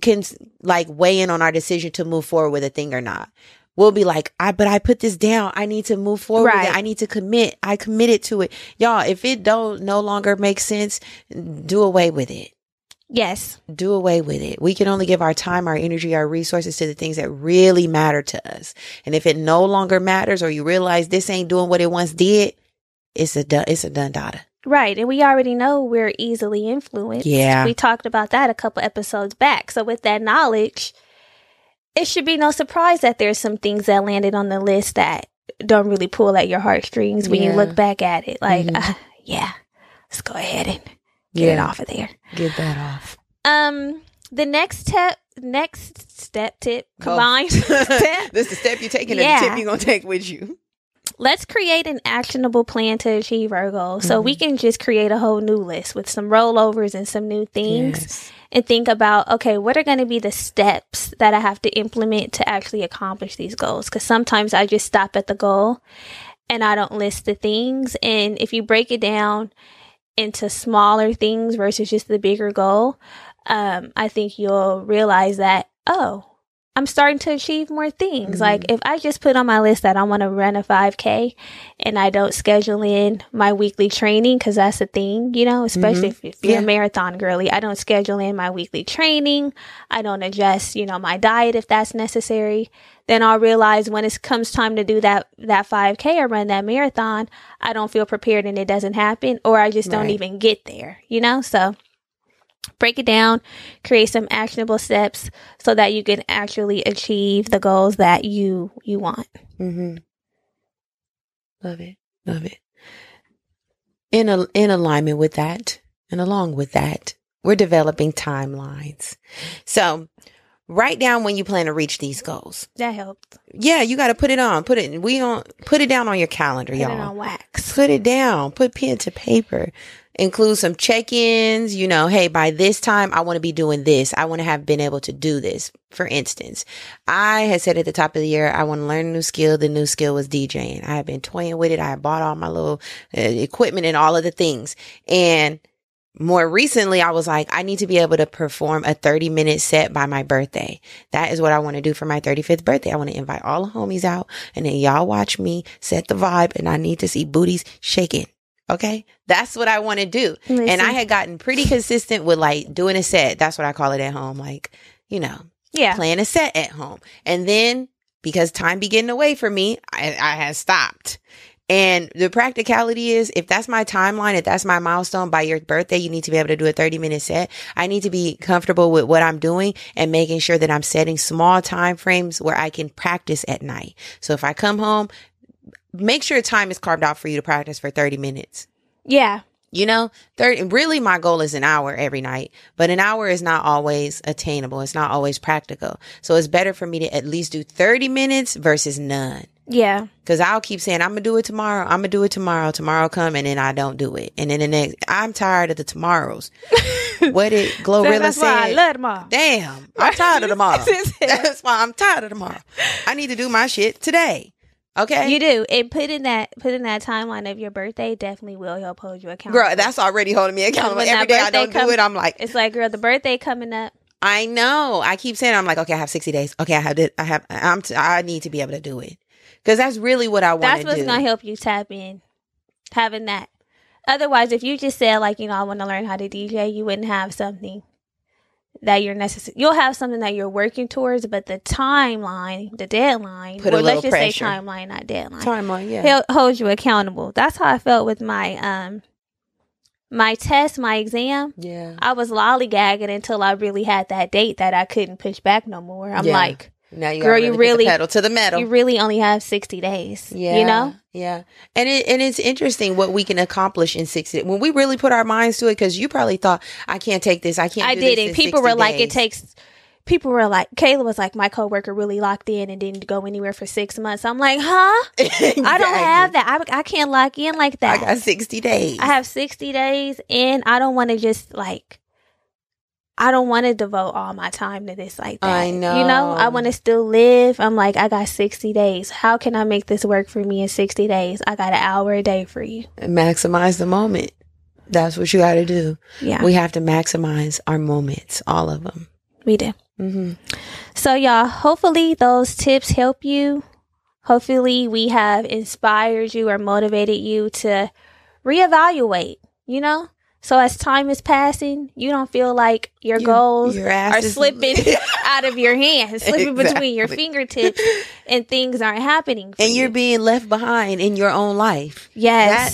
can like weigh in on our decision to move forward with a thing or not. We'll be like, but I put this down. I need to move forward. Right. I need to commit. I committed to it. Y'all, if it no longer makes sense, do away with it. Yes. Do away with it. We can only give our time, our energy, our resources to the things that really matter to us. And if it no longer matters, or you realize this ain't doing what it once did, it's a done data. Right. And we already know we're easily influenced. Yeah. We talked about that a couple episodes back. So with that knowledge, it should be no surprise that there's some things that landed on the list that don't really pull at your heartstrings when you look back at it. Like, let's go ahead and get it off of there. Get that off. The next step. This is the step you're taking and the tip you're going to take with you. Let's create an actionable plan to achieve our goals. Mm-hmm. So we can just create a whole new list with some rollovers and some new things and think about, okay, what are going to be the steps that I have to implement to actually accomplish these goals? Because sometimes I just stop at the goal and I don't list the things. And if you break it down into smaller things versus just the bigger goal, I think you'll realize that, I'm starting to achieve more things. Mm-hmm. Like if I just put on my list that I want to run a 5K and I don't schedule in my weekly training, because that's a thing, you know, especially if you're a marathon girly, I don't schedule in my weekly training. I don't adjust, you know, my diet if that's necessary. Then I'll realize when it comes time to do that 5K or run that marathon, I don't feel prepared and it doesn't happen, or I just don't even get there, you know? So break it down, create some actionable steps so that you can actually achieve the goals that you want. Mm-hmm. Love it. Love it. In alignment with that and along with that, we're developing timelines. So write down when you plan to reach these goals. That helped. Yeah, you got to put it on. Put it down on your calendar, y'all. Put it on wax. Put it down. Put pen to paper. Include some check-ins, you know, hey, by this time, I want to be doing this. I want to have been able to do this. For instance, I had said at the top of the year, I want to learn a new skill. The new skill was DJing. I had been toying with it. I had bought all my little equipment and all of the things. And more recently, I was like, I need to be able to perform a 30-minute set by my birthday. That is what I want to do for my 35th birthday. I want to invite all the homies out and then y'all watch me set the vibe, and I need to see booties shaking. Okay, that's what I want to do. Listen. And I had gotten pretty consistent with like doing a set. That's what I call it at home. Like, you know, playing a set at home. And then because time be getting away from me, I had stopped. And the practicality is, if that's my timeline, if that's my milestone, by your birthday, you need to be able to do a 30-minute set. I need to be comfortable with what I'm doing and making sure that I'm setting small time frames where I can practice at night. So if I come home, make sure time is carved out for you to practice for 30 minutes. Yeah. You know, really my goal is an hour every night, but an hour is not always attainable. It's not always practical. So it's better for me to at least do 30 minutes versus none. Yeah. Because I'll keep saying, I'm going to do it tomorrow. I'm going to do it tomorrow. Tomorrow come and then I don't do it. And then the next, I'm tired of the tomorrows. What did Glorilla That's said? Why I love tomorrow. Damn, I'm tired of tomorrow. That's why I'm tired of tomorrow. I need to do my shit today. Okay. You do. And put in that timeline of your birthday definitely will help hold you accountable. Girl, that's already holding me accountable. Every day I don't do it, I'm like, it's like, girl, the birthday coming up. I know. I keep saying, I'm like, okay, I have 60 days. Okay, I have this. I need to be able to do it. Because that's really what I want to do. That's what's going to help you tap in, having that. Otherwise, if you just said, like, you know, I want to learn how to DJ, you wouldn't have something that you're necessary. You'll have something that you're working towards, but the timeline, the deadline, or let's just say timeline, not deadline. Timeline, yeah. He'll hold you accountable. That's how I felt with my my test, my exam. Yeah. I was lollygagging until I really had that date that I couldn't push back no more. I'm like, now you girl, you really pedal to the metal. You really only have 60 days. Yeah, you know. Yeah, and it's interesting what we can accomplish in 60 when we really put our minds to it. Because you probably thought I can't take this. I can't. I didn't. People were like, it takes. People were like, Kayla was like, my coworker really locked in and didn't go anywhere for 6 months. I'm like, huh? Exactly. I don't have that. I can't lock in like that. I got 60 days. I have 60 days, and I don't want to just like. I don't want to devote all my time to this like that. I know. You know, I want to still live. I'm like, I got 60 days. How can I make this work for me in 60 days? I got an hour a day for you. And maximize the moment. That's what you got to do. Yeah. We have to maximize our moments, all of them. We do. Mm-hmm. So, y'all, hopefully those tips help you. Hopefully we have inspired you or motivated you to reevaluate, you know? So as time is passing, you don't feel like your goals are slipping out of your hands, slipping between your fingertips, and things aren't happening for you. And you're being left behind in your own life. Yes. That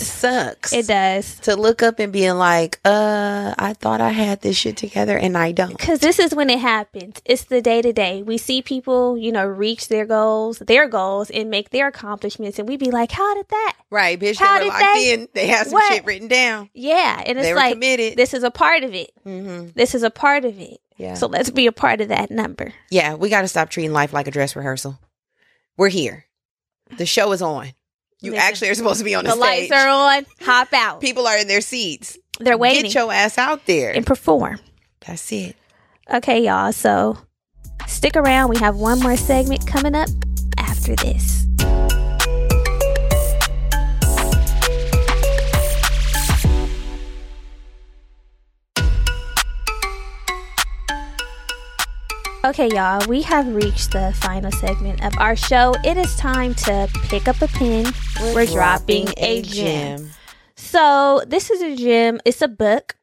sucks. It does. To look up and being like, I thought I had this shit together and I don't. Because this is when it happens. It's the day to day. We see people, you know, reach their goals and make their accomplishments. And we be like, how did that? Right. Bitch, how they were locked in. They had some shit written down. Yeah. And it's like, committed. This is a part of it. Mm-hmm. This is a part of it. Yeah. So let's be a part of that number. Yeah, we got to stop treating life like a dress rehearsal. We're here. The show is on. You actually are supposed to be on the stage. The lights are on. Hop out. People are in their seats. They're waiting. Get your ass out there. And perform. That's it. Okay, y'all. So stick around. We have one more segment coming up after this. Okay, y'all, we have reached the final segment of our show. It is time to pick up a pen. We're dropping a gem. So this is a gem. It's a book.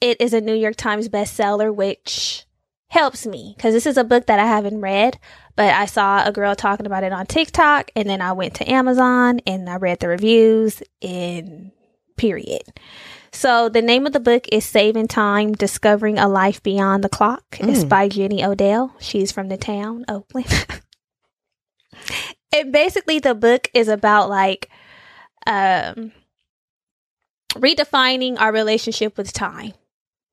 It is a New York Times bestseller, which helps me because this is a book that I haven't read, but I saw a girl talking about it on TikTok, and then I went to Amazon and I read the reviews and period. So the name of the book is Saving Time: Discovering a Life Beyond the Clock. It's by Jenny Odell. She's from the town, Oakland. And basically the book is about like redefining our relationship with time,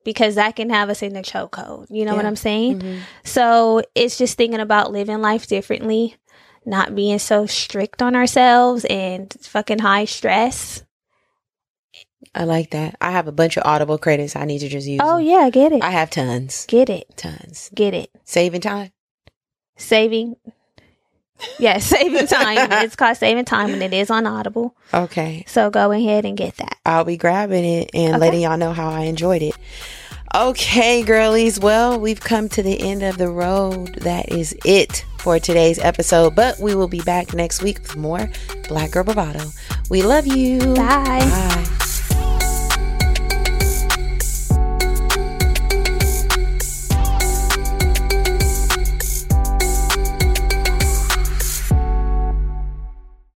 because that can have us in the chokehold. You know what I'm saying? Mm-hmm. So it's just thinking about living life differently, not being so strict on ourselves and fucking high stress. I like that. I have a bunch of Audible credits I need to just use. Oh, yeah, get it. I have tons. Get it. Tons. Get it. Saving Time. Saving Time. It's called Saving Time, and it is on Audible. Okay. So go ahead and get that. I'll be grabbing it and letting y'all know how I enjoyed it. Okay, girlies. Well, we've come to the end of the road. That is it for today's episode, but we will be back next week with more Black Girl Bravado. We love you. Bye. Bye.